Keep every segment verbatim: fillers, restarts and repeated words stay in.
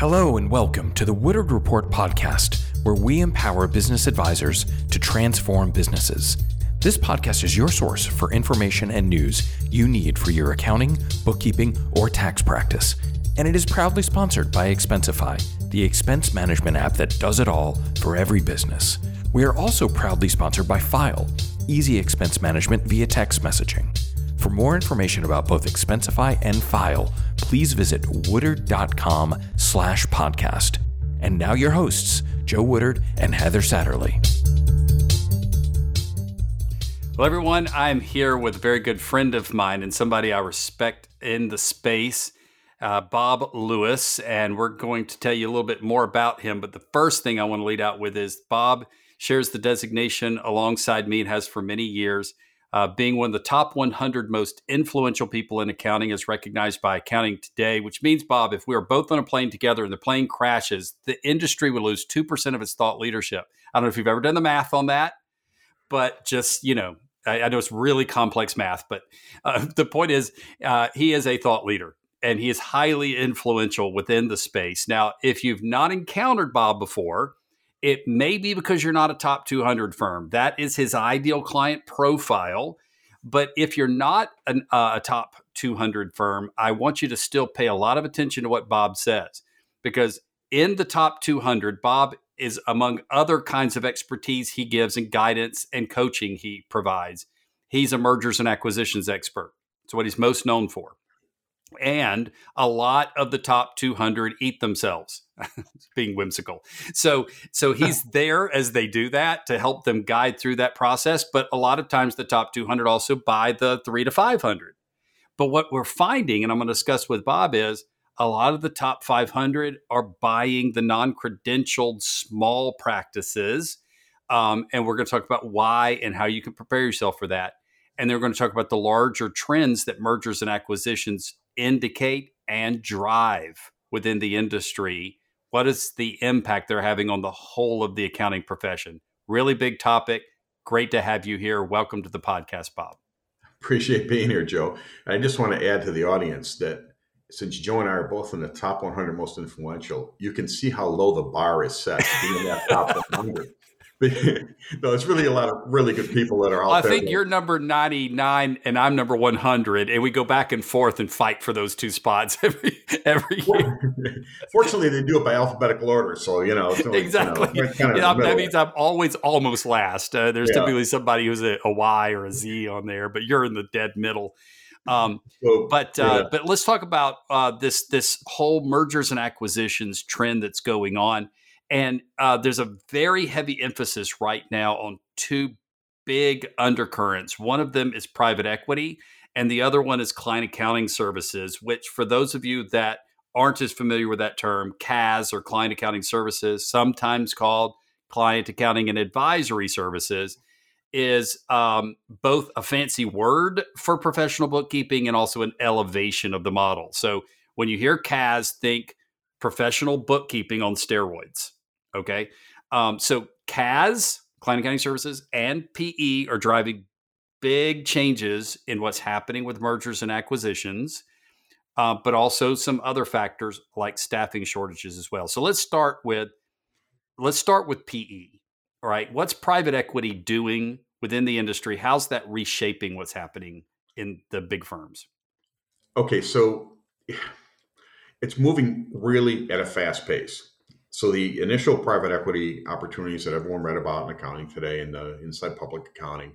Hello and welcome to the Woodard Report Podcast, where we empower business advisors to transform businesses. This podcast is your source for information and news you need for your accounting, bookkeeping, or tax practice. And it is proudly sponsored by Expensify, the expense management app that does it all for every business. We are also proudly sponsored by Fyle, easy expense management via text messaging. For more information about both Expensify and Fyle, please visit Woodard.com slash podcast. And now your hosts, Joe Woodard and Heather Satterley. Well, everyone, I'm here with a very good friend of mine and somebody I respect in the space, uh, Bob Lewis, and we're going to tell you a little bit more about him. But the first thing I want to lead out with is Bob shares the designation alongside me and has for many years. Uh, being one of the top one hundred most influential people in accounting is recognized by Accounting Today, which means, Bob, if we were both on a plane together and the plane crashes, the industry would lose two percent of its thought leadership. I don't know if you've ever done the math on that, but just, you know, I, I know it's really complex math, but uh, the point is uh, he is a thought leader and he is highly influential within the space. Now, if you've not encountered Bob before, it may be because you're not a top two hundred firm. That is his ideal client profile. But if you're not an, uh, a top two hundred firm, I want you to still pay a lot of attention to what Bob says, because in the top two hundred, Bob is among other kinds of expertise he gives and guidance and coaching he provides. He's a mergers and acquisitions expert. It's what he's most known for. And a lot of the top two hundred eat themselves, being whimsical. So so he's there as they do that to help them guide through that process. But a lot of times the top two hundred also buy the three to five hundred. But what we're finding, and I'm going to discuss with Bob, is a lot of the top five hundred are buying the non-credentialed small practices. Um, and we're going to talk about why and how you can prepare yourself for that. And they're going to talk about the larger trends that mergers and acquisitions indicate and drive within the industry. What is the impact they're having on the whole of the accounting profession? Really big topic. Great to have you here. Welcome to the podcast, Bob. Appreciate being here, Joe. I just want to add to the audience that since Joe and I are both in the top one hundred most influential, you can see how low the bar is set being in that top one hundred. No, it's really a lot of really good people that are out I there. I think you're number ninety-nine and I'm number one hundred, and we go back and forth and fight for those two spots every every year. Fortunately, they do it by alphabetical order, so you know. So exactly. You know, kind of yeah, that means I'm always almost last. Uh, there's yeah. typically somebody who's a, a Y or a Z on there, but you're in the dead middle. Um, so, but yeah. uh, but let's talk about uh, this this whole mergers and acquisitions trend that's going on. And uh, there's a very heavy emphasis right now on two big undercurrents. One of them is private equity, and the other one is client accounting services, which for those of you that aren't as familiar with that term, C A S or client accounting services, sometimes called client accounting and advisory services, is um, both a fancy word for professional bookkeeping and also an elevation of the model. So when you hear C A S, think professional bookkeeping on steroids. Okay. Um, so C A S, client accounting services, and P E are driving big changes in what's happening with mergers and acquisitions, uh, but also some other factors like staffing shortages as well. So let's start with, let's start with P E. All right. What's private equity doing within the industry? How's that reshaping what's happening in the big firms? Okay. So it's moving really at a fast pace. So the initial private equity opportunities that everyone read about in Accounting Today and the Inside Public Accounting,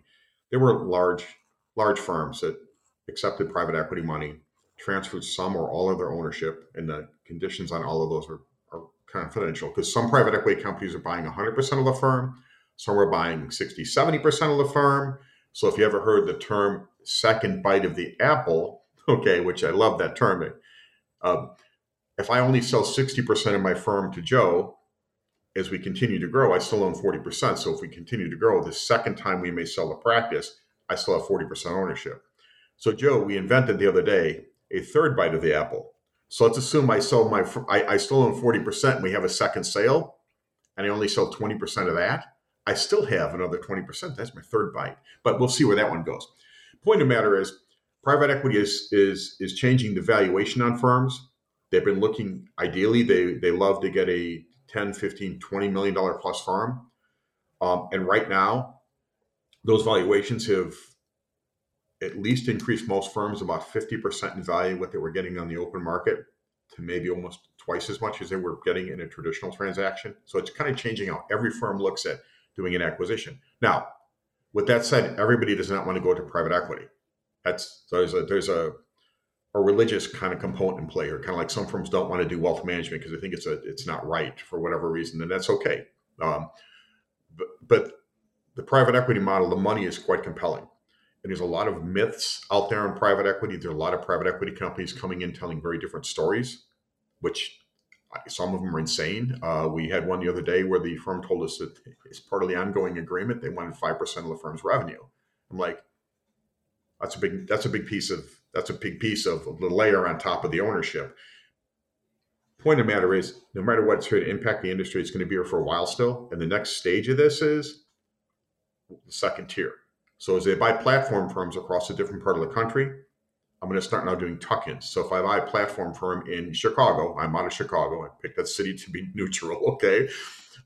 there were large, large firms that accepted private equity money, transferred some or all of their ownership, and the conditions on all of those are, are confidential because some private equity companies are buying one hundred percent of the firm, some are buying sixty, seventy percent of the firm. So if you ever heard the term second bite of the apple, okay, which I love that term, uh, if I only sell sixty percent of my firm to Joe, as we continue to grow, I still own forty percent. So if we continue to grow, the second time we may sell the practice, I still have forty percent ownership. So Joe, we invented the other day a third bite of the apple. So let's assume I sell my, I, I still own forty percent and we have a second sale and I only sell twenty percent of that. I still have another twenty percent. That's my third bite, but we'll see where that one goes. Point of the matter is private equity is, is, is changing the valuation on firms. They've been looking, ideally, they they love to get a ten, fifteen, twenty million dollars plus farm. Um, and right now, those valuations have at least increased most firms about fifty percent in value what they were getting on the open market to maybe almost twice as much as they were getting in a traditional transaction. So it's kind of changing how every firm looks at doing an acquisition. Now, with that said, everybody does not want to go to private equity. That's there's a there's a, a religious kind of component in play here, kind of like some firms don't want to do wealth management because they think it's a it's not right for whatever reason, and that's okay. Um, but, but the private equity model, the money is quite compelling. And there's a lot of myths out there in private equity. There are a lot of private equity companies coming in telling very different stories, which some of them are insane. Uh, we had one the other day where the firm told us that as part of the ongoing agreement, they wanted five percent of the firm's revenue. I'm like, that's a big, that's a big piece of, that's a big piece of the layer on top of the ownership. Point of the matter is, no matter what, it's here to impact the industry. It's going to be here for a while still. And the next stage of this is the second tier. So as they buy platform firms across a different part of the country, I'm going to start now doing tuck-ins. So if I buy a platform firm in Chicago, I'm out of Chicago. I picked that city to be neutral, okay?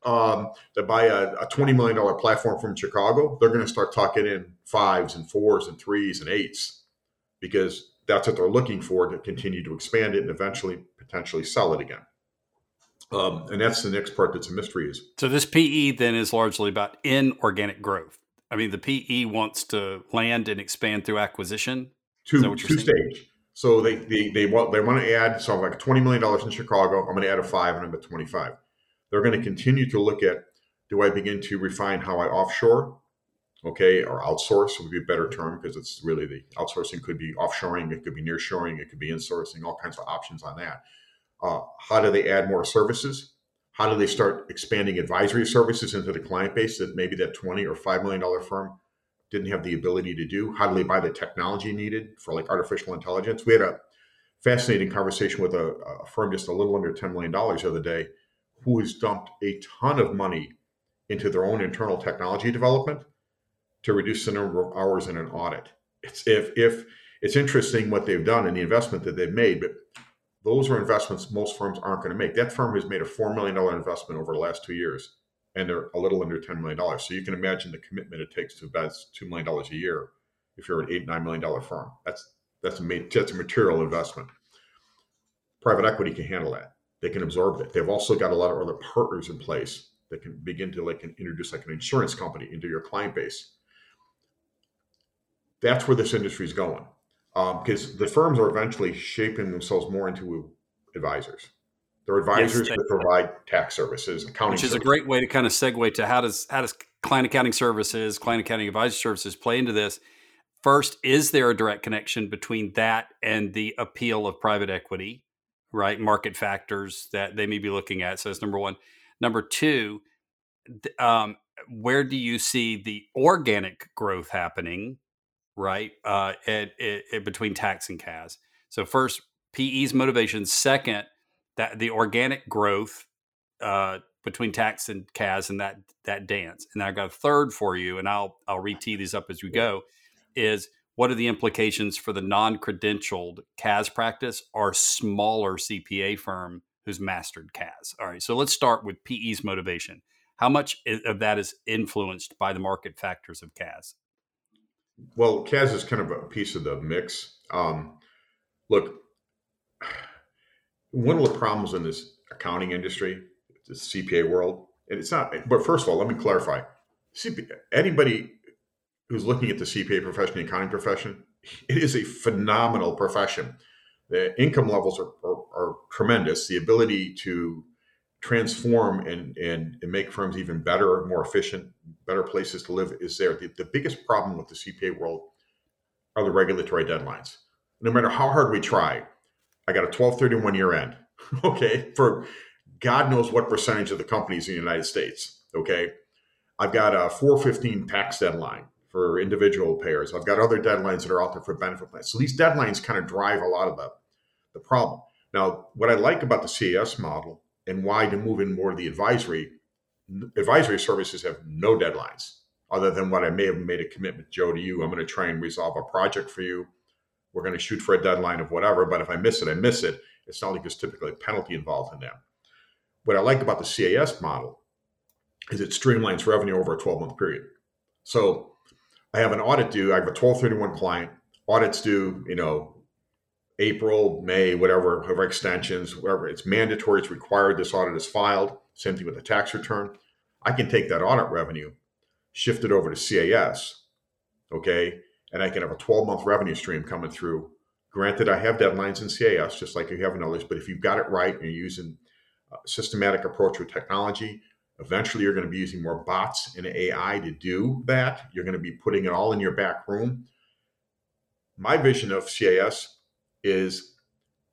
Um, they buy a, a twenty million dollars platform from Chicago, they're going to start tucking in fives and fours and threes and eights because that's what they're looking for to continue to expand it and eventually potentially sell it again. Um, and that's the next part that's a mystery. Is So this P E then is largely about inorganic growth. I mean, the P E wants to land and expand through acquisition. Two, two stage. So they, they, they want, they want to add, so I'm like twenty million dollars in Chicago, I'm going to add a five and I'm at twenty-five. They're going to continue to look at, do I begin to refine how I offshore? Okay. Or outsource would be a better term because it's really the outsourcing could be offshoring. It could be nearshoring. It could be insourcing, all kinds of options on that. Uh, how do they add more services? How do they start expanding advisory services into the client base that maybe that twenty or five million dollars firm didn't have the ability to do? How do they buy the technology needed for like artificial intelligence? We had a fascinating conversation with a, a firm just a little under ten million dollars the other day who has dumped a ton of money into their own internal technology development to reduce the number of hours in an audit. It's, if, if, it's interesting what they've done and the investment that they've made, but those are investments most firms aren't going to make. That firm has made a four million dollars investment over the last two years, and they're a little under ten million dollars. So you can imagine the commitment it takes to about two million dollars a year if you're an eight, nine million dollars firm. That's that's a, that's a material investment. Private equity can handle that. They can absorb it. They've also got a lot of other partners in place that can begin to like introduce like an insurance company into your client base. That's where this industry is going. Because um, the firms are eventually shaping themselves more into advisors. They're advisors yes, that provide tax services, accounting services. Which is services. A great way to kind of segue to how does how does client accounting services, client accounting advisory services play into this? First, is there a direct connection between that and the appeal of private equity, right? Market factors that they may be looking at. So that's number one. Number two, um, where do you see the organic growth happening? Right, uh, at, at, at between tax and C A S. So first, P E's motivation. Second, that the organic growth uh, between tax and C A S and that that dance. And I've got a third for you, and I'll I'll re-tee these up as we go. Is what are the implications for the non-credentialed C A S practice or smaller C P A firm who's mastered C A S? All right, so let's start with P E's motivation. How much of that is influenced by the market factors of C A S? Well, C A S is kind of a piece of the mix. Um, look, one of the problems in this accounting industry, the C P A world, and it's not, but first of all, let me clarify. C P A, anybody who's looking at the C P A profession, the accounting profession, it is a phenomenal profession. The income levels are, are, are tremendous. The ability to transform and, and and make firms even better, more efficient, better places to live is there. The, the biggest problem with the C P A world are the regulatory deadlines. No matter how hard we try, I got a twelve thirty-one year end, okay, for God knows what percentage of the companies in the United States, okay? I've got a four fifteen tax deadline for individual payers. I've got other deadlines that are out there for benefit plans. So these deadlines kind of drive a lot of the, the problem. Now, what I like about the C A S model and why to move in more of the advisory, advisory services have no deadlines other than what I may have made a commitment, Joe, to you. I'm going to try and resolve a project for you. We're going to shoot for a deadline of whatever, but if I miss it, I miss it. It's not like there's typically a penalty involved in that. What I like about the C A S model is it streamlines revenue over a twelve-month period. So I have an audit due. I have a twelve thirty-one client. Audits due, you know, April, May, whatever, whatever extensions, whatever. It's mandatory. It's required. This audit is filed. Same thing with the tax return. I can take that audit revenue, shift it over to C A S, okay, and I can have a twelve-month revenue stream coming through. Granted, I have deadlines in C A S, just like you have in others, but if you've got it right and you're using a systematic approach with technology, eventually you're going to be using more bots and A I to do that. You're going to be putting it all in your back room. My vision of C A S is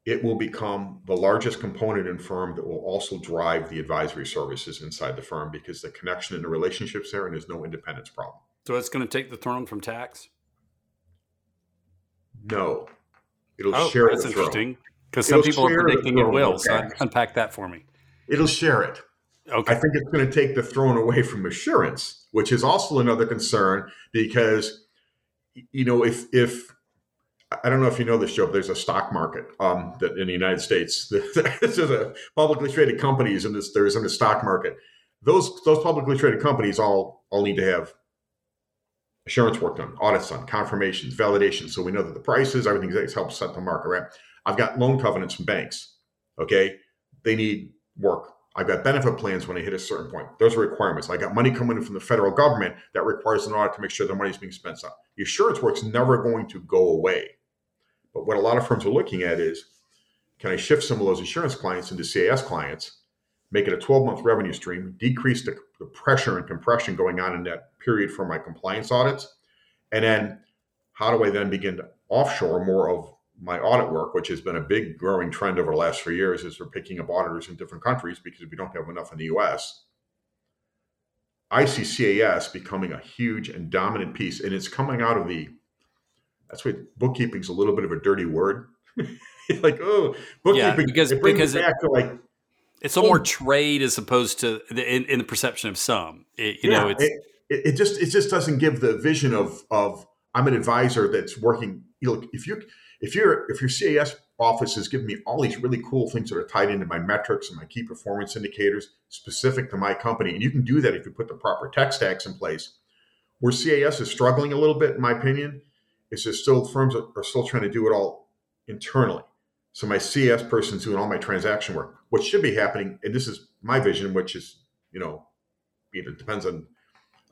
it will become the largest component in firm that will also drive the advisory services inside the firm, because the connection and the relationship's there and there's no independence problem. So it's going to take the throne from tax? No. It'll oh, share that's the throne. Interesting, because some people are predicting it will. So unpack that for me. It'll share it. Okay. I think it's going to take the throne away from assurance, which is also another concern, because, you know, if if I don't know if you know this, Joe, but there's a stock market um, that in the United States. There's a publicly traded companies, and there's in the stock market. Those those publicly traded companies all all need to have assurance work done, audits done, confirmations, validations. So we know that the prices, everything that's helped set the market, right? I've got loan covenants from banks, okay? They need work. I've got benefit plans when they hit a certain point. Those are requirements. I got money coming in from the federal government that requires an audit to make sure the money's being spent on. The assurance work's never going to go away. But what a lot of firms are looking at is, can I shift some of those assurance clients into C A S clients, make it a twelve-month revenue stream, decrease the, the pressure and compression going on in that period for my compliance audits, and then how do I then begin to offshore more of my audit work, which has been a big growing trend over the last three years, is we're picking up auditors in different countries because we don't have enough in the U S. I see C A S becoming a huge and dominant piece, and it's coming out of the, that's why bookkeeping is a little bit of a dirty word. Like, oh, bookkeeping, yeah, because, it brings because it back it, to like, it's a more trade as opposed to the, in, in the perception of some. It, you yeah, know, it's, it, it just it just doesn't give the vision of of I'm an advisor that's working. You know, if you if you're if your C A S office is giving me all these really cool things that are tied into my metrics and my key performance indicators specific to my company, and you can do that if you put the proper tech stacks in place. Where C A S is struggling a little bit, in my opinion, is there's still firms that are still trying to do it all internally. So my C A S person's doing all my transaction work. What should be happening, and this is my vision, which is, you know, it depends on,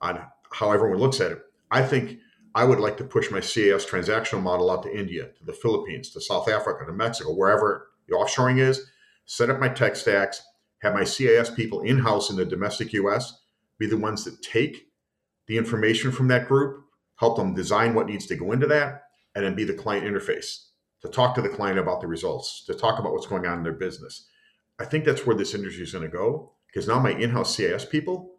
on how everyone looks at it. I think I would like to push my C A S transactional model out to India, to the Philippines, to South Africa, to Mexico, wherever the offshoring is, set up my tech stacks, have my C A S people in-house in the domestic U S, be the ones that take the information from that group, help them design what needs to go into that, and then be the client interface, to talk to the client about the results, to talk about what's going on in their business. I think that's where this industry is going to go, because now my in-house C A S people,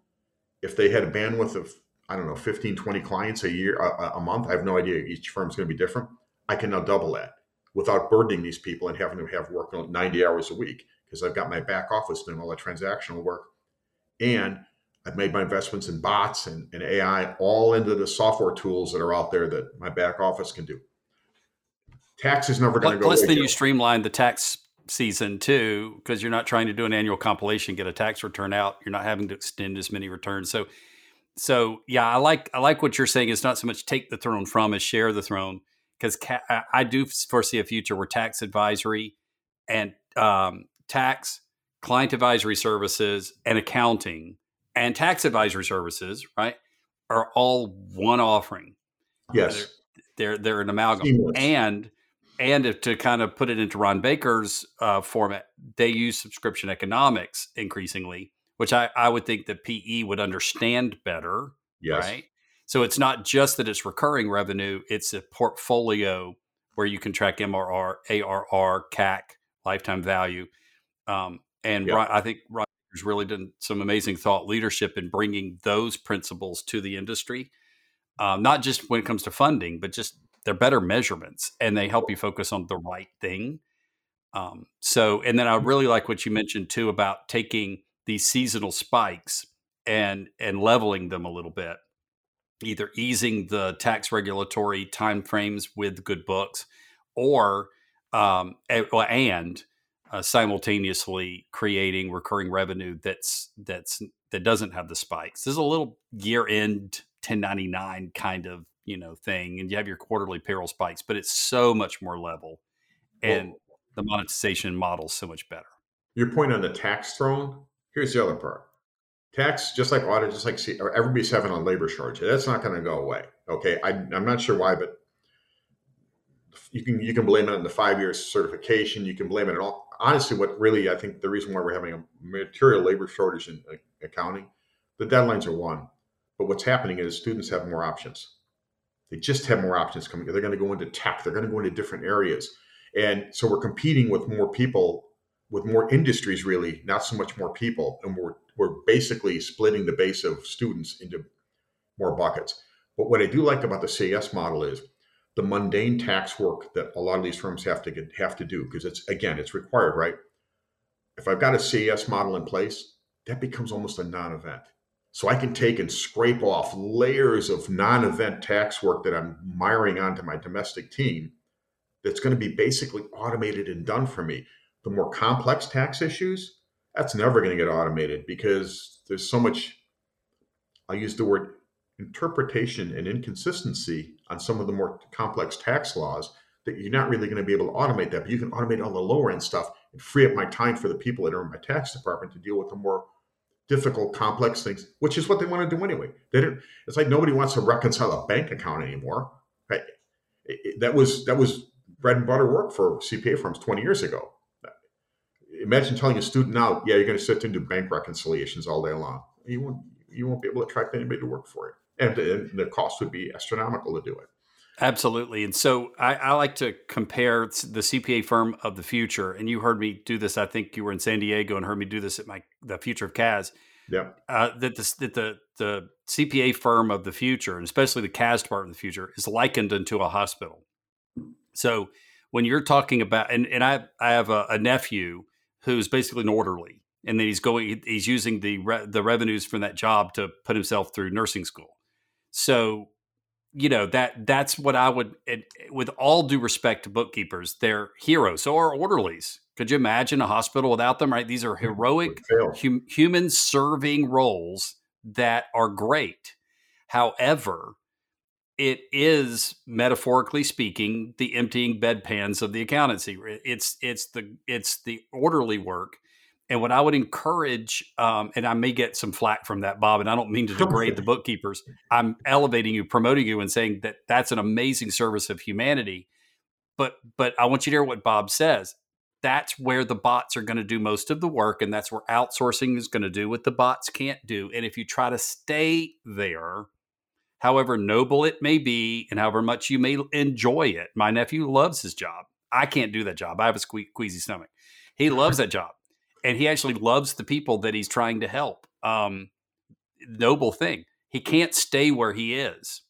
if they had a bandwidth of, I don't know, fifteen, twenty clients a year, a, a month, I have no idea, each firm's going to be different. I can now double that without burdening these people and having them have work ninety hours a week, because I've got my back office doing all the transactional work. And I've made my investments in bots and, and A I all into the software tools that are out there that my back office can do. Tax is never going to go away. Plus, then you streamline the tax season too, because you're not trying to do an annual compilation, get a tax return out. You're not having to extend as many returns. So, so yeah, I like I like what you're saying. It's not so much take the throne from as share the throne, because ca- I do foresee a future where tax advisory and um, tax, client advisory services, and accounting and tax advisory services, right, are all one offering. Yes, they're they're, they're an amalgam. Seamless. and. And if, to kind of put it into Ron Baker's uh, format, they use subscription economics increasingly, which I, I would think that P E would understand better, yes. Right? So it's not just that it's recurring revenue, it's a portfolio where you can track M R R, A R R, C A C, lifetime value. Um, and yep. Ron, I think Ron has really done some amazing thought leadership in bringing those principles to the industry, um, not just when it comes to funding, but just they're better measurements and they help you focus on the right thing. Um, so, and then I really like what you mentioned too, about taking these seasonal spikes and, and leveling them a little bit, either easing the tax regulatory timeframes with good books or, um, and, uh, simultaneously creating recurring revenue that's that's that doesn't have the spikes. There's a little year-end ten ninety-nine kind of, you know, thing, and you have your quarterly payroll spikes, but it's so much more level, and well, the monetization model is so much better. Your point on the tax throne, here's the other part. Tax, just like audit, just like C, or everybody's having a labor shortage. That's not going to go away. Okay, I, I'm not sure why, but you can you can blame it on the five-year certification. You can blame it on all. Honestly, what really, I think the reason why we're having a material labor shortage in accounting, the deadlines are one. But what's happening is students have more options. They just have more options coming. They're going to go into tech. They're going to go into different areas. And so we're competing with more people, with more industries, really, not so much more people. And we're, we're basically splitting the base of students into more buckets. But what I do like about the C A S model is the mundane tax work that a lot of these firms have to get, have to do, because it's, again, it's required, right? If I've got a C A S model in place, that becomes almost a non-event. So I can take and scrape off layers of non-event tax work that I'm miring onto my domestic team that's going to be basically automated and done for me. The more complex tax issues, that's never going to get automated because there's so much, I'll use the word interpretation and inconsistency on some of the more complex tax laws that you're not really going to be able to automate that, but you can automate all the lower end stuff and free up my time for the people that are in my tax department to deal with the more difficult, complex things, which is what they want to do anyway. They don't, it's like nobody wants to reconcile a bank account anymore. Right? It, it, that was that was bread and butter work for C P A firms twenty years ago. Imagine telling a student now, yeah, you're going to sit there and do bank reconciliations all day long. You won't, you won't be able to attract anybody to work for you. And, and the cost would be astronomical to do it. Absolutely. And so I, I like to compare the C P A firm of the future. And you heard me do this. I think you were in San Diego and heard me do this at my the Future of C A S. Yeah. Uh, that the, that the the C P A firm of the future, and especially the C A S department of the future, is likened unto a hospital. So when you're talking about, and, and I, I have a, a nephew who's basically an orderly, and then he's going, he's using the re, the revenues from that job to put himself through nursing school. So, you know, that that's what I would, it, with all due respect to bookkeepers, they're heroes. So are orderlies. Could you imagine a hospital without them, right? These are heroic hum, human serving roles that are great. However, it is, metaphorically speaking, the emptying bedpans of the accountancy. It's it's the it's the orderly work. And what I would encourage, um, and I may get some flack from that, Bob, and I don't mean to degrade the bookkeepers. I'm elevating you, promoting you, and saying that that's an amazing service of humanity. But but I want you to hear what Bob says. That's where the bots are going to do most of the work, and that's where outsourcing is going to do what the bots can't do. And if you try to stay there, however noble it may be, and however much you may enjoy it. My nephew loves his job. I can't do that job. I have a sque- queasy stomach. He loves that job. And he actually loves the people that he's trying to help. Um, noble thing. He can't stay where he is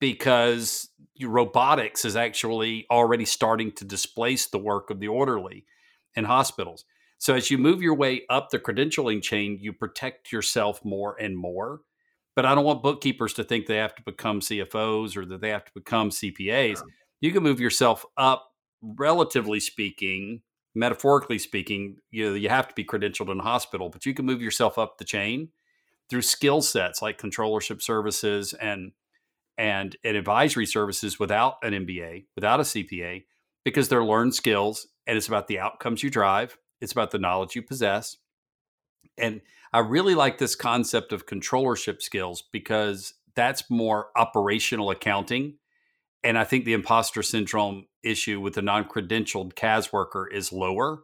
because robotics is actually already starting to displace the work of the orderly in hospitals. So as you move your way up the credentialing chain, you protect yourself more and more. But I don't want bookkeepers to think they have to become C F Os or that they have to become C P As. You can move yourself up, relatively speaking, metaphorically speaking. You know, you have to be credentialed in a hospital, but you can move yourself up the chain through skill sets like controllership services and, and and advisory services without an M B A, without a C P A, because they're learned skills, and it's about the outcomes you drive. It's about the knowledge you possess. And I really like this concept of controllership skills because that's more operational accounting. And I think the imposter syndrome issue with the non-credentialed C A S worker is lower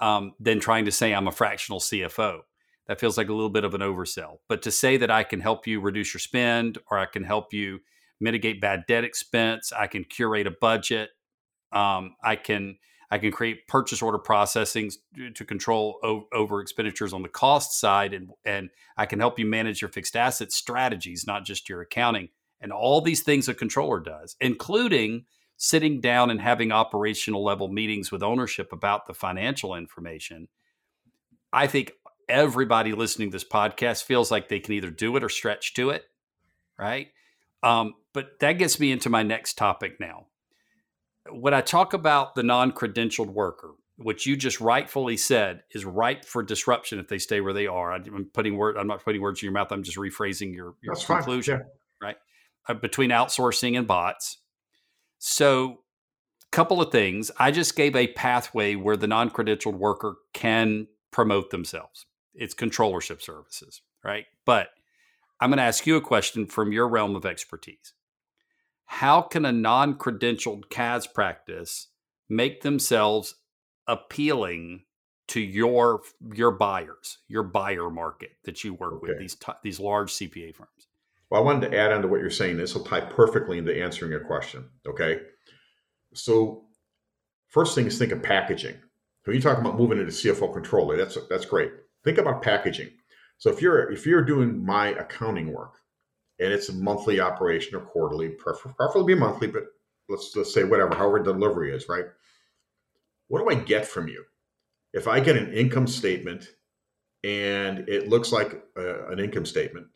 um, than trying to say I'm a fractional C F O. That feels like a little bit of an oversell. But to say that I can help you reduce your spend, or I can help you mitigate bad debt expense, I can curate a budget, um, I can... I can create purchase order processing to control o- over expenditures on the cost side, and, and I can help you manage your fixed asset strategies, not just your accounting. And all these things a controller does, including sitting down and having operational level meetings with ownership about the financial information. I think everybody listening to this podcast feels like they can either do it or stretch to it, right? Um, but that gets me into my next topic now. When I talk about the non-credentialed worker, what you just rightfully said is ripe for disruption if they stay where they are. I'm putting word. I'm not putting words in your mouth. I'm just rephrasing your, your That's conclusion, fine. Yeah. Right? Uh, between outsourcing and bots. So couple of things. I just gave a pathway where the non-credentialed worker can promote themselves. It's controllership services, right? But I'm going to ask you a question from your realm of expertise. How can a non-credentialed C A S practice make themselves appealing to your your buyers, your buyer market that you work okay. with, these t- these large C P A firms? Well, I wanted to add on to what you're saying. This will tie perfectly into answering your question, okay? So first thing is think of packaging. When you're talking about moving into C F O controller, that's that's great. Think about packaging. So if you're if you're doing my accounting work, and it's a monthly operation or quarterly, preferably be monthly, but let's let's say whatever, however delivery is, right? What do I get from you? If I get an income statement and it looks like a, an income statement,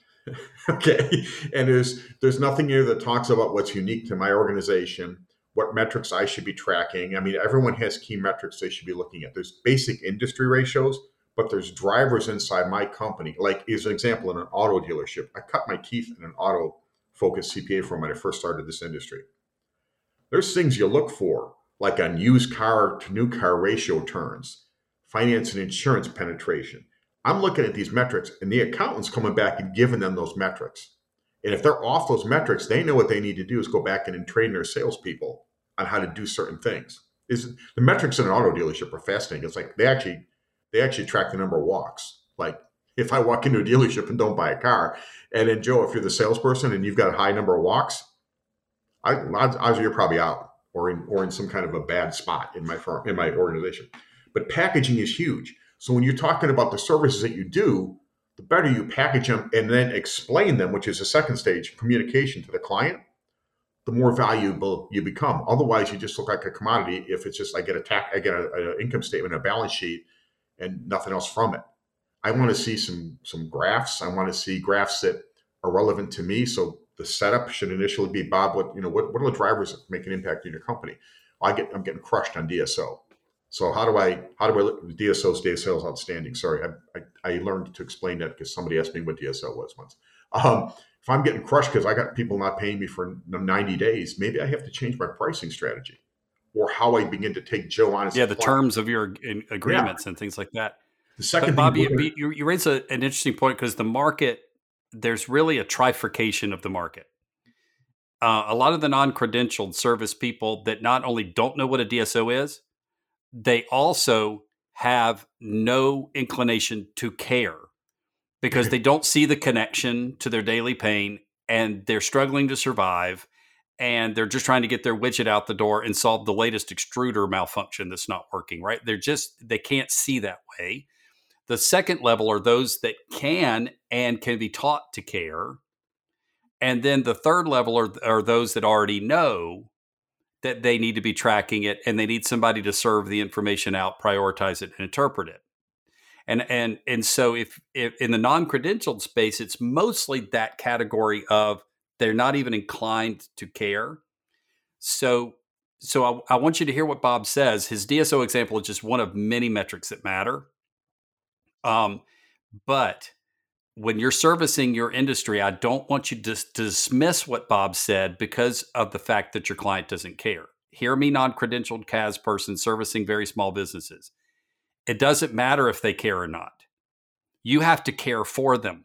okay, and there's there's nothing here that talks about what's unique to my organization, what metrics I should be tracking. I mean, everyone has key metrics they should be looking at. There's basic industry ratios, but there's drivers inside my company. Like, as an example, in an auto dealership, I cut my teeth in an auto-focused C P A firm when I first started this industry. There's things you look for, like on used car to new car ratio turns, finance and insurance penetration. I'm looking at these metrics, and the accountant's coming back and giving them those metrics. And if they're off those metrics, they know what they need to do is go back in and train their salespeople on how to do certain things. Is the metrics in an auto dealership are fascinating. It's like they actually they actually track the number of walks. Like if I walk into a dealership and don't buy a car, and then Joe, if you're the salesperson and you've got a high number of walks, I, either you're probably out or in or in some kind of a bad spot in my firm, in my organization. But packaging is huge. So when you're talking about the services that you do, the better you package them and then explain them, which is the second stage, communication to the client, the more valuable you become. Otherwise, you just look like a commodity if it's just I get a tax, I get an income statement, a balance sheet, and nothing else from it. I want to see some some graphs. I want to see graphs that are relevant to me. So the setup should initially be, Bob, what you know, what, what are the drivers that make an impact in your company? I get I'm getting crushed on D S O. So how do I, how do I look at D S Os, day sales outstanding? Sorry, I, I I learned to explain that because somebody asked me what D S O was once. Um, if I'm getting crushed because I got people not paying me for ninety days, maybe I have to change my pricing strategy or how I begin to take Joe on. As yeah, the client. Terms of your in- agreements yeah. and things like that. The second but thing, Bob, you, you raise a, an interesting point because the market, there's really a trifurcation of the market. Uh, a lot of the non-credentialed service people that not only don't know what a D S O is, they also have no inclination to care because they don't see the connection to their daily pain and they're struggling to survive and they're just trying to get their widget out the door and solve the latest extruder malfunction that's not working, right? They're just, they can't see that way. The second level are those that can and can be taught to care. And then the third level are, are those that already know that they need to be tracking it and they need somebody to serve the information out, prioritize it, and interpret it. And and and so if, if in the non-credentialed space, it's mostly that category of they're not even inclined to care. So so I, I want you to hear what Bob says. His D S O example is just one of many metrics that matter. Um, but when you're servicing your industry, I don't want you to dis- dismiss what Bob said because of the fact that your client doesn't care. Hear me, non-credentialed C A S person servicing very small businesses. It doesn't matter if they care or not. You have to care for them,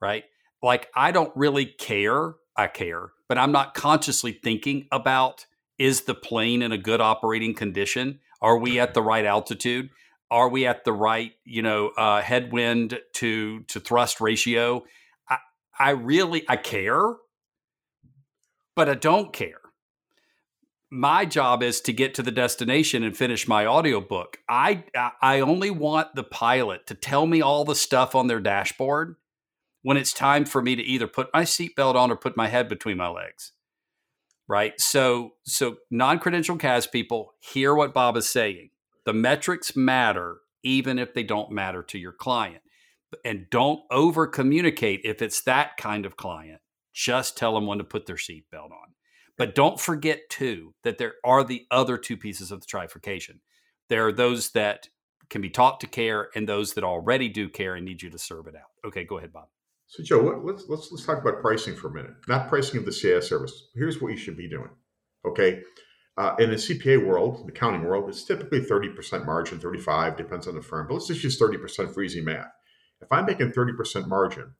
right? Like, I don't really care. I care, but I'm not consciously thinking about, is the plane in a good operating condition? Are we at the right altitude? Are we at the right, you know, uh, headwind to to thrust ratio? I, I really, I care, but I don't care. My job is to get to the destination and finish my audiobook. I, I only want the pilot to tell me all the stuff on their dashboard when it's time for me to either put my seatbelt on or put my head between my legs, right? So, so non-credentialed C A S people, hear what Bob is saying. The metrics matter, even if they don't matter to your client. And don't over communicate if it's that kind of client. Just tell them when to put their seatbelt on. But don't forget, too, that there are the other two pieces of the trifurcation. There are those that can be taught to care and those that already do care and need you to serve it out. Okay, go ahead, Bob. So Joe, let's let's let's talk about pricing for a minute. Not pricing of the C I S service. Here's what you should be doing. Okay, uh, in the C P A world, the accounting world, it's typically thirty percent margin, thirty-five depends on the firm. But let's just use thirty percent for easy math. If I'm making thirty percent margin,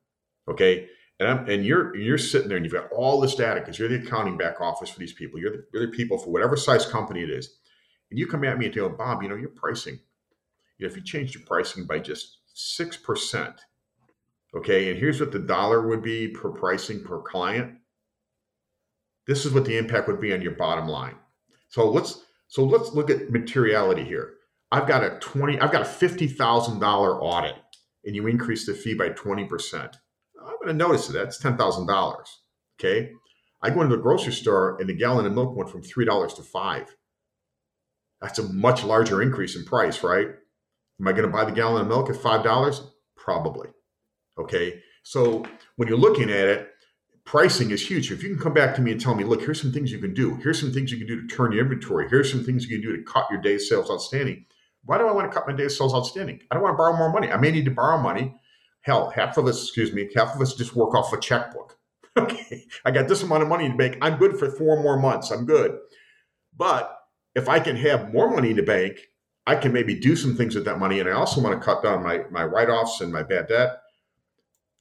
okay, and I'm and you're you're sitting there and you've got all this data because you're the accounting back office for these people. You're the, you're the people for whatever size company it is, and you come at me and tell Bob, you know, your pricing. You know, if you changed your pricing by just six percent, okay, and here's what the dollar would be per pricing per client. This is what the impact would be on your bottom line. So let's so let's look at materiality here. I've got a twenty, I've got a fifty thousand dollars audit, and you increase the fee by twenty percent. I'm going to notice that that's ten thousand dollars. Okay, I go into the grocery store, and a gallon of milk went from three dollars to five. That's a much larger increase in price, right? Am I going to buy the gallon of milk at five dollars? Probably. Okay, so when you're looking at it, pricing is huge. If you can come back to me and tell me, look, here's some things you can do. Here's some things you can do to turn your inventory. Here's some things you can do to cut your days sales outstanding. Why do I want to cut my days sales outstanding? I don't want to borrow more money. I may need to borrow money. Hell, half of us, excuse me, half of us just work off a checkbook. Okay, I got this amount of money in the bank. I'm good for four more months. I'm good. But if I can have more money in the bank, I can maybe do some things with that money. And I also want to cut down my, my write-offs and my bad debt.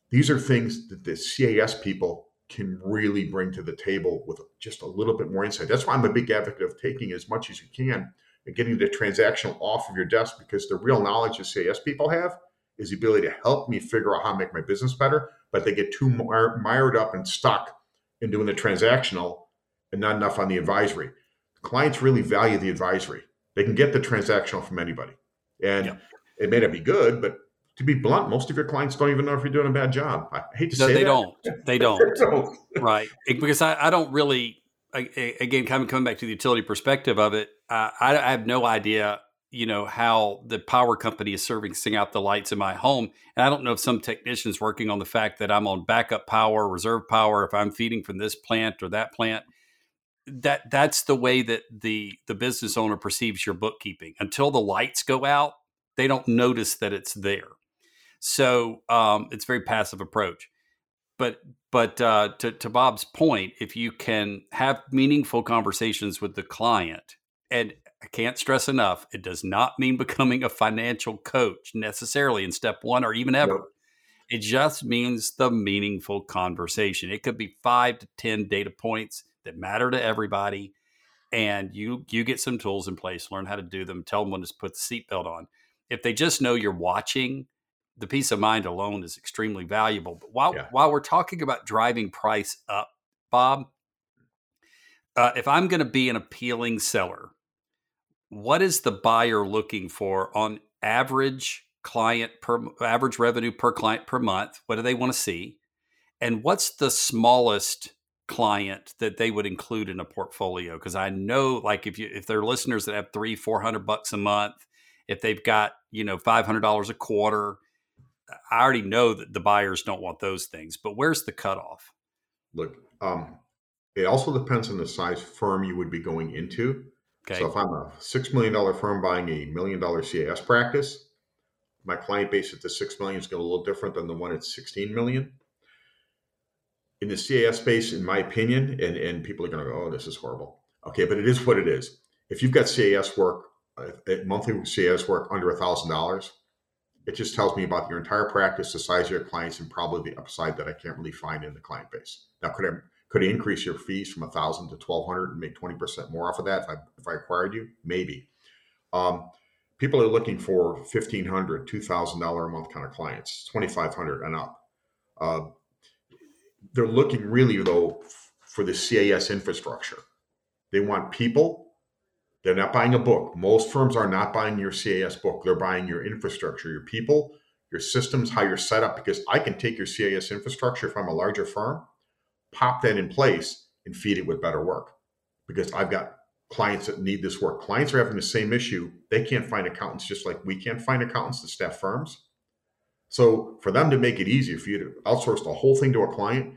These are things that the C A S people can really bring to the table with just a little bit more insight. That's why I'm a big advocate of taking as much as you can and getting the transactional off of your desk, because the real knowledge that C A S people have is the ability to help me figure out how to make my business better, but they get too mired up and stuck in doing the transactional and not enough on the advisory. Clients really value the advisory. They can get the transactional from anybody. And yeah. It may not be good, but to be blunt, most of your clients don't even know if you're doing a bad job. I hate to no, say they that. Don't. They don't. don't. Right. Because I, I don't really, I, again, coming, coming back to the utility perspective of it, I, I have no idea, you know, how the power company is servicing out the lights in my home. And I don't know if some technician's working on the fact that I'm on backup power, reserve power, if I'm feeding from this plant or that plant. That That's the way that the the business owner perceives your bookkeeping. Until the lights go out, they don't notice that it's there. So um, it's a very passive approach. But but uh, to, to Bob's point, if you can have meaningful conversations with the client, and I can't stress enough, it does not mean becoming a financial coach necessarily in step one or even ever. Yep. It just means the meaningful conversation. It could be five to ten data points that matter to everybody. And you you get some tools in place, learn how to do them, tell them when to put the seatbelt on. If they just know you're watching, the peace of mind alone is extremely valuable. But while yeah. while we're talking about driving price up, Bob, uh, if I'm going to be an appealing seller, what is the buyer looking for on average client per average revenue per client per month? What do they want to see? And what's the smallest client that they would include in a portfolio? Because I know, like, if you if there are listeners that have three, four hundred bucks a month, if they've got you know five hundred dollars a quarter. I already know that the buyers don't want those things, but where's the cutoff? Look, um, it also depends on the size firm you would be going into. Okay. So if I'm a six million dollars firm buying a million dollar C A S practice, my client base at the six million is going to be a little different than the one at sixteen million. In the C A S space, in my opinion, and, and people are going to go, oh, this is horrible. Okay, but it is what it is. If you've got C A S work, uh, monthly C A S work under one thousand dollars, it just tells me about your entire practice, the size of your clients, and probably the upside that I can't really find in the client base. Now, could I could I increase your fees from one thousand to twelve hundred and make twenty percent more off of that if I, if I acquired you? Maybe. Um, people are looking for fifteen hundred dollars, two thousand dollars a month kind of clients, twenty-five hundred dollars and up. Uh, they're looking really, though, f- for the C A S infrastructure. They want people. They're not buying a book. Most firms are not buying your C A S book. They're buying your infrastructure, your people, your systems, how you're set up, because I can take your C A S infrastructure if I'm a larger firm, pop that in place, and feed it with better work, because I've got clients that need this work. Clients are having the same issue. They can't find accountants just like we can't find accountants to staff firms. So for them to make it easy for you to outsource the whole thing to a client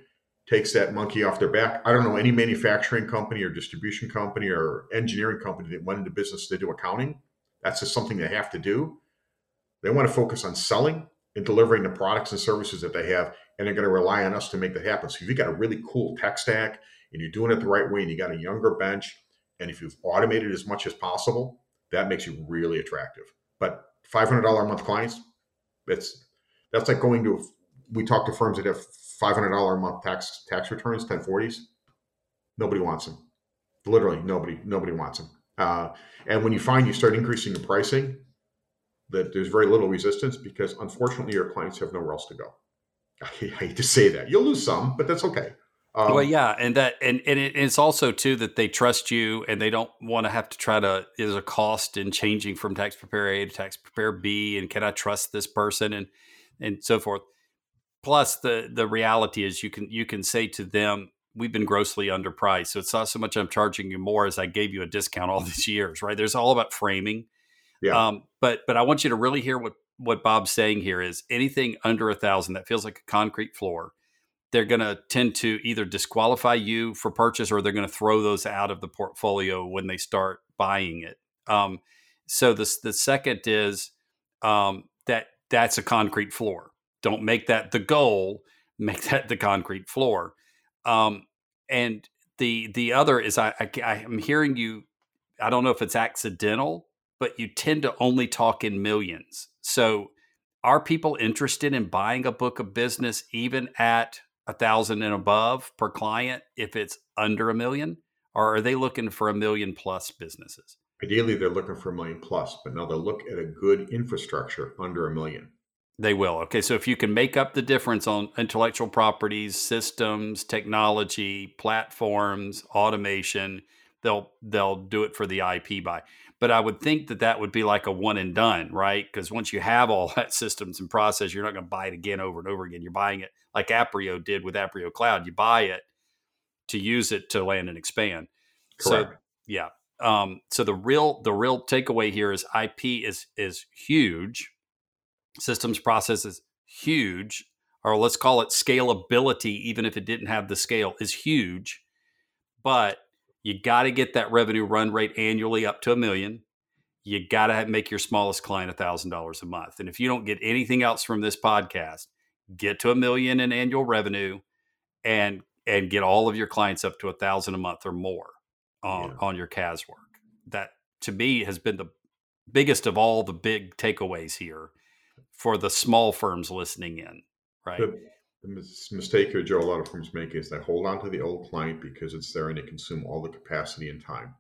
takes that monkey off their back. I don't know any manufacturing company or distribution company or engineering company that went into business to do accounting That's just something they have to do. They want to focus on selling and delivering the products and services that they have, and they're going to rely on us to make that happen. So if you've got a really cool tech stack and you're doing it the right way and you got a younger bench, and if you've automated as much as possible, that makes you really attractive. But five hundred dollars a month clients, that's that's like going to, we talk to firms that have five hundred dollars a month tax tax returns, ten forties. Nobody wants them. Literally, nobody nobody wants them. Uh, and when you find you start increasing the pricing, that there's very little resistance because unfortunately your clients have nowhere else to go. I hate to say that. You'll lose some, but that's okay. Um, well, yeah. And that, and, and it's also too that they trust you and they don't want to have to try to, there's a cost in changing from tax preparer A to tax preparer B. And can I trust this person and, and so forth. Plus the, the reality is you can, you can say to them, we've been grossly underpriced. So it's not so much I'm charging you more as I gave you a discount all these years, right? There's all about framing. Yeah. Um, but, but I want you to really hear what, what Bob's saying here is anything under a thousand that feels like a concrete floor, they're going to tend to either disqualify you for purchase or they're going to throw those out of the portfolio when they start buying it. Um, so the, the second is um, that that's a concrete floor. Don't make that the goal, make that the concrete floor. Um, and the the other is I, I, I'm hearing you, I don't know if it's accidental, but you tend to only talk in millions. So are people interested in buying a book of business even at a thousand and above per client if it's under a million, or are they looking for a million plus businesses? Ideally, they're looking for a million plus, but now they'll look at a good infrastructure under a million. They will. Okay. So if you can make up the difference on intellectual properties, systems, technology, platforms, automation, they'll, they'll do it for the I P buy. But I would think that that would be like a one and done, right? Because once you have all that systems and process, you're not going to buy it again over and over again. You're buying it like Aprio did with Aprio Cloud. You buy it to use it to land and expand. Correct. So yeah. Um, so the real the real takeaway here is I P is is huge. Systems process is huge, or let's call it scalability, even if it didn't have the scale, is huge. But you got to get that revenue run rate annually up to a million. You got to make your smallest client one thousand dollars a month. And if you don't get anything else from this podcast, get to a million in annual revenue and and get all of your clients up to one thousand dollars a month or more on, yeah. on your C A S work. That, to me, has been the biggest of all the big takeaways here for the small firms listening in, right? The- The mistake here, Joe, a lot of firms make is they hold on to the old client because it's there and they consume all the capacity and time.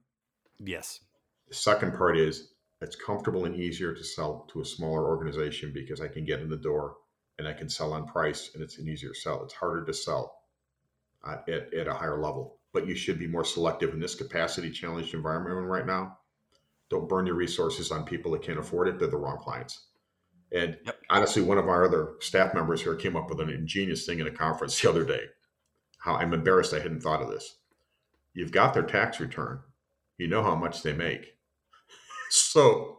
Yes. The second part is it's comfortable and easier to sell to a smaller organization because I can get in the door and I can sell on price and it's an easier sell. It's harder to sell uh, at, at a higher level, but you should be more selective in this capacity challenged environment right now. Don't burn your resources on people that can't afford it. They're the wrong clients. And yep. honestly, one of our other staff members here came up with an ingenious thing in a conference the other day. How I'm embarrassed I hadn't thought of this. You've got their tax return. You know how much they make. So,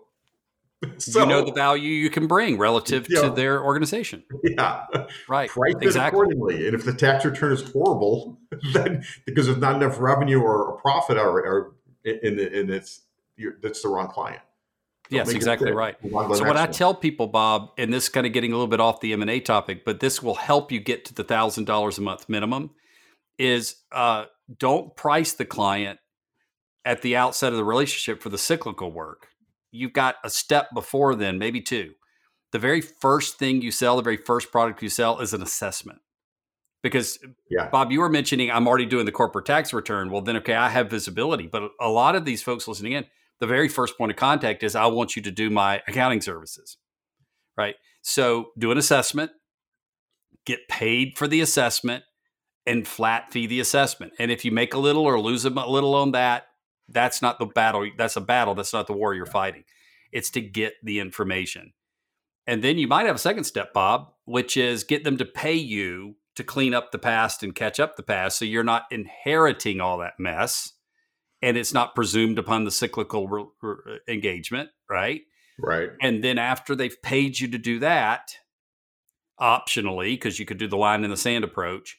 so you know the value you can bring relative yeah. to their organization. Yeah. Right. Price exactly. it accordingly. And if the tax return is horrible, then because there's not enough revenue or a profit or, or in the, and it's, you're, that's the wrong client. Yes, exactly right. So what I tell people, Bob, and this is kind of getting a little bit off the M and A topic, but this will help you get to the one thousand dollars a month minimum, is uh, don't price the client at the outset of the relationship for the cyclical work. You've got a step before then, maybe two. The very first thing you sell, the very first product you sell is an assessment. Because, yeah. Bob, you were mentioning I'm already doing the corporate tax return. Well, then, okay, I have visibility. But a lot of these folks listening in, the very first point of contact is I want you to do my accounting services, right? So do an assessment, get paid for the assessment, and flat fee the assessment. And if you make a little or lose a little on that, that's not the battle. That's a battle. That's not the war you're fighting. It's to get the information. And then you might have a second step, Bob, which is get them to pay you to clean up the past and catch up the past so you're not inheriting all that mess. And it's not presumed upon the cyclical re- re- engagement, right? Right. And then after they've paid you to do that, optionally, because you could do the line in the sand approach,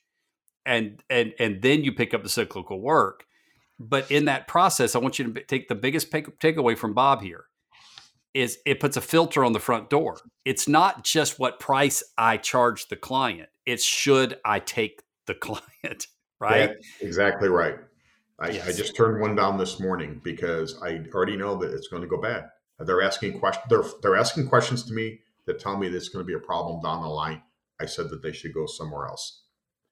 and and and then you pick up the cyclical work. But in that process, I want you to b- take the biggest pay- takeaway from Bob here. is it puts a filter on the front door. It's not just what price I charge the client. It's should I take the client, right? Yeah, exactly right. I, yes. I just turned one down this morning because I already know that it's going to go bad. They're asking questions. They're, they're asking questions to me that tell me that it's going to be a problem down the line. I said that they should go somewhere else.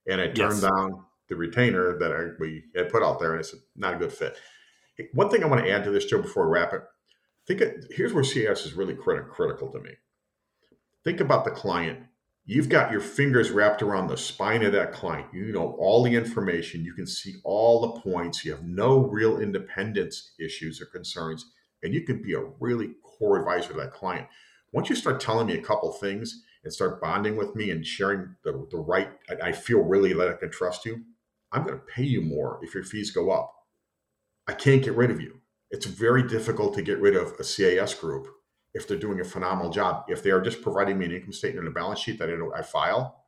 And I turned yes. down the retainer that I, we had put out there, and it's not a good fit. One thing I want to add to this, Joe, before we wrap it. Think of, here's where C I S is really critical, critical to me. Think about the client. You've got your fingers wrapped around the spine of that client. You know all the information. You can see all the points. You have no real independence issues or concerns, and you can be a really core advisor to that client. Once you start telling me a couple things and start bonding with me and sharing the, the right, I, I feel really that I can trust you, I'm going to pay you more if your fees go up. I can't get rid of you. It's very difficult to get rid of a C I S group if they're doing a phenomenal job. If they are just providing me an income statement and a balance sheet that I don't, I file.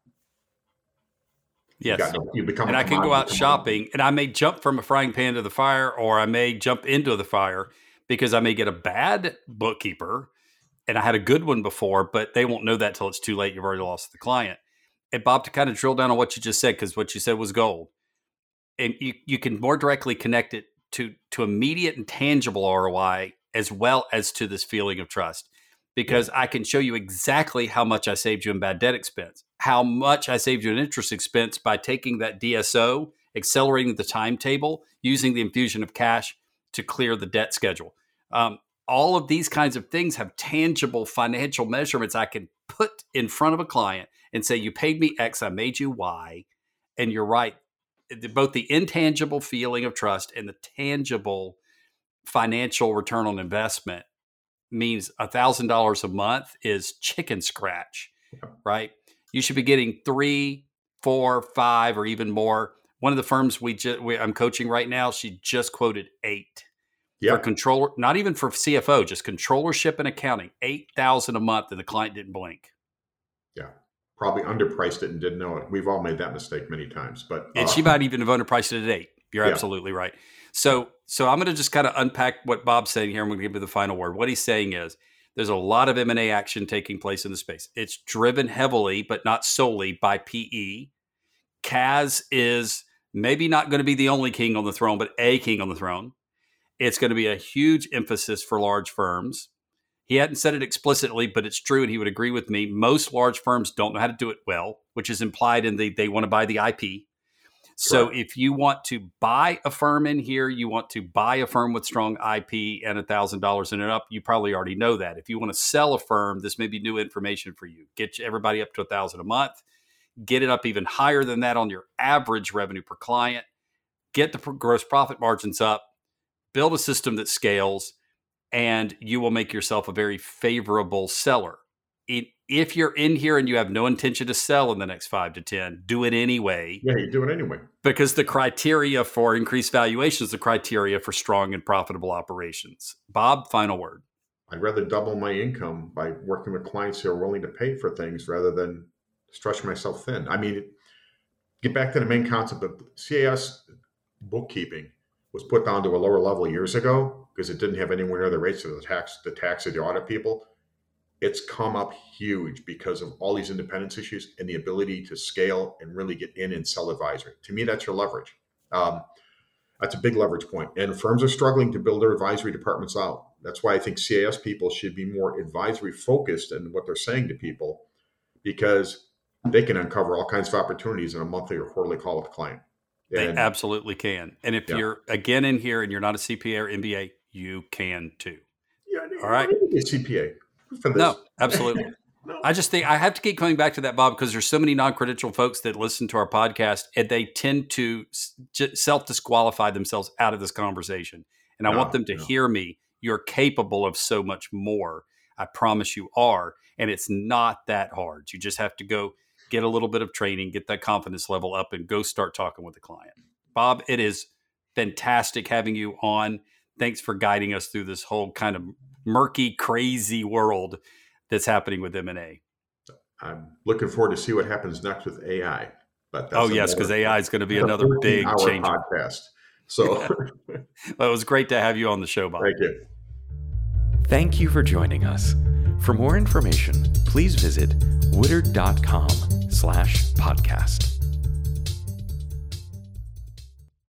Yes. You, got, you become. And I can go out shopping and I may jump from a frying pan to the fire, or I may jump into the fire because I may get a bad bookkeeper and I had a good one before, but they won't know that till it's too late. You've already lost the client. And Bob, to kind of drill down on what you just said, because what you said was gold, and you, you can more directly connect it to to immediate and tangible R O I, as well as to this feeling of trust, because yeah. I can show you exactly how much I saved you in bad debt expense, how much I saved you in interest expense by taking that D S O, accelerating the timetable, using the infusion of cash to clear the debt schedule. Um, all of these kinds of things have tangible financial measurements I can put in front of a client and say, you paid me X, I made you Y, and you're right. Both the intangible feeling of trust and the tangible financial return on investment means one thousand dollars a month is chicken scratch, right? You should be getting three, four, five, or even more. One of the firms we, ju- we I'm coaching right now, she just quoted eight yep. for controller, not even for C F O, just controllership and accounting, eight thousand a month, and the client didn't blink. Yeah. Probably underpriced it and didn't know it. We've all made that mistake many times, but uh, and she might even have underpriced it at eight. You're yeah. absolutely right. So, so I'm going to just kind of unpack what Bob's saying here. I'm going to give you the final word. What he's saying is there's a lot of M and A action taking place in the space. It's driven heavily, but not solely, by P E. C A S is maybe not going to be the only king on the throne, but a king on the throne. It's going to be a huge emphasis for large firms. He hadn't said it explicitly, but it's true, and he would agree with me. Most large firms don't know how to do it well, which is implied in the they want to buy the I P. So Correct. If you want to buy a firm in here, you want to buy a firm with strong I P and one thousand dollars in and up, you probably already know that. If you want to sell a firm, this may be new information for you. Get everybody up to one thousand dollars a month. Get it up even higher than that on your average revenue per client. Get the gross profit margins up. Build a system that scales, and you will make yourself a very favorable seller. If you're in here and you have no intention to sell in the next five to ten, do it anyway. Yeah, you do it anyway. Because the criteria for increased valuation is the criteria for strong and profitable operations. Bob, final word. I'd rather double my income by working with clients who are willing to pay for things rather than stretch myself thin. I mean, get back to the main concept of C A S bookkeeping was put down to a lower level years ago, because it didn't have anywhere near the rates of the tax, the tax of the audit people. It's come up huge because of all these independence issues and the ability to scale and really get in and sell advisory. To me, that's your leverage. Um, that's a big leverage point. And firms are struggling to build their advisory departments out. That's why I think C A S people should be more advisory focused in what they're saying to people, because they can uncover all kinds of opportunities in a monthly or quarterly call with the client. And, they absolutely can. And if yeah. you're again in here and you're not a C P A or M B A, you can too. Yeah, I mean, all right. I need a C P A for this. No, absolutely. no. I just think I have to keep coming back to that, Bob, because there's so many non-credential folks that listen to our podcast and they tend to self-disqualify themselves out of this conversation. And I no, want them to no. hear me. You're capable of so much more. I promise you are. And it's not that hard. You just have to go get a little bit of training, get that confidence level up, and go start talking with the client. Bob, it is fantastic having you on. Thanks for guiding us through this whole kind of murky, crazy world that's happening with M and A. I'm looking forward to see what happens next with A I. But that's oh, yes, because A I is going to be another big change. Podcast. So well, it was great to have you on the show, Bob. Thank you. Thank you for joining us. For more information, please visit Woodard dot com slash podcast.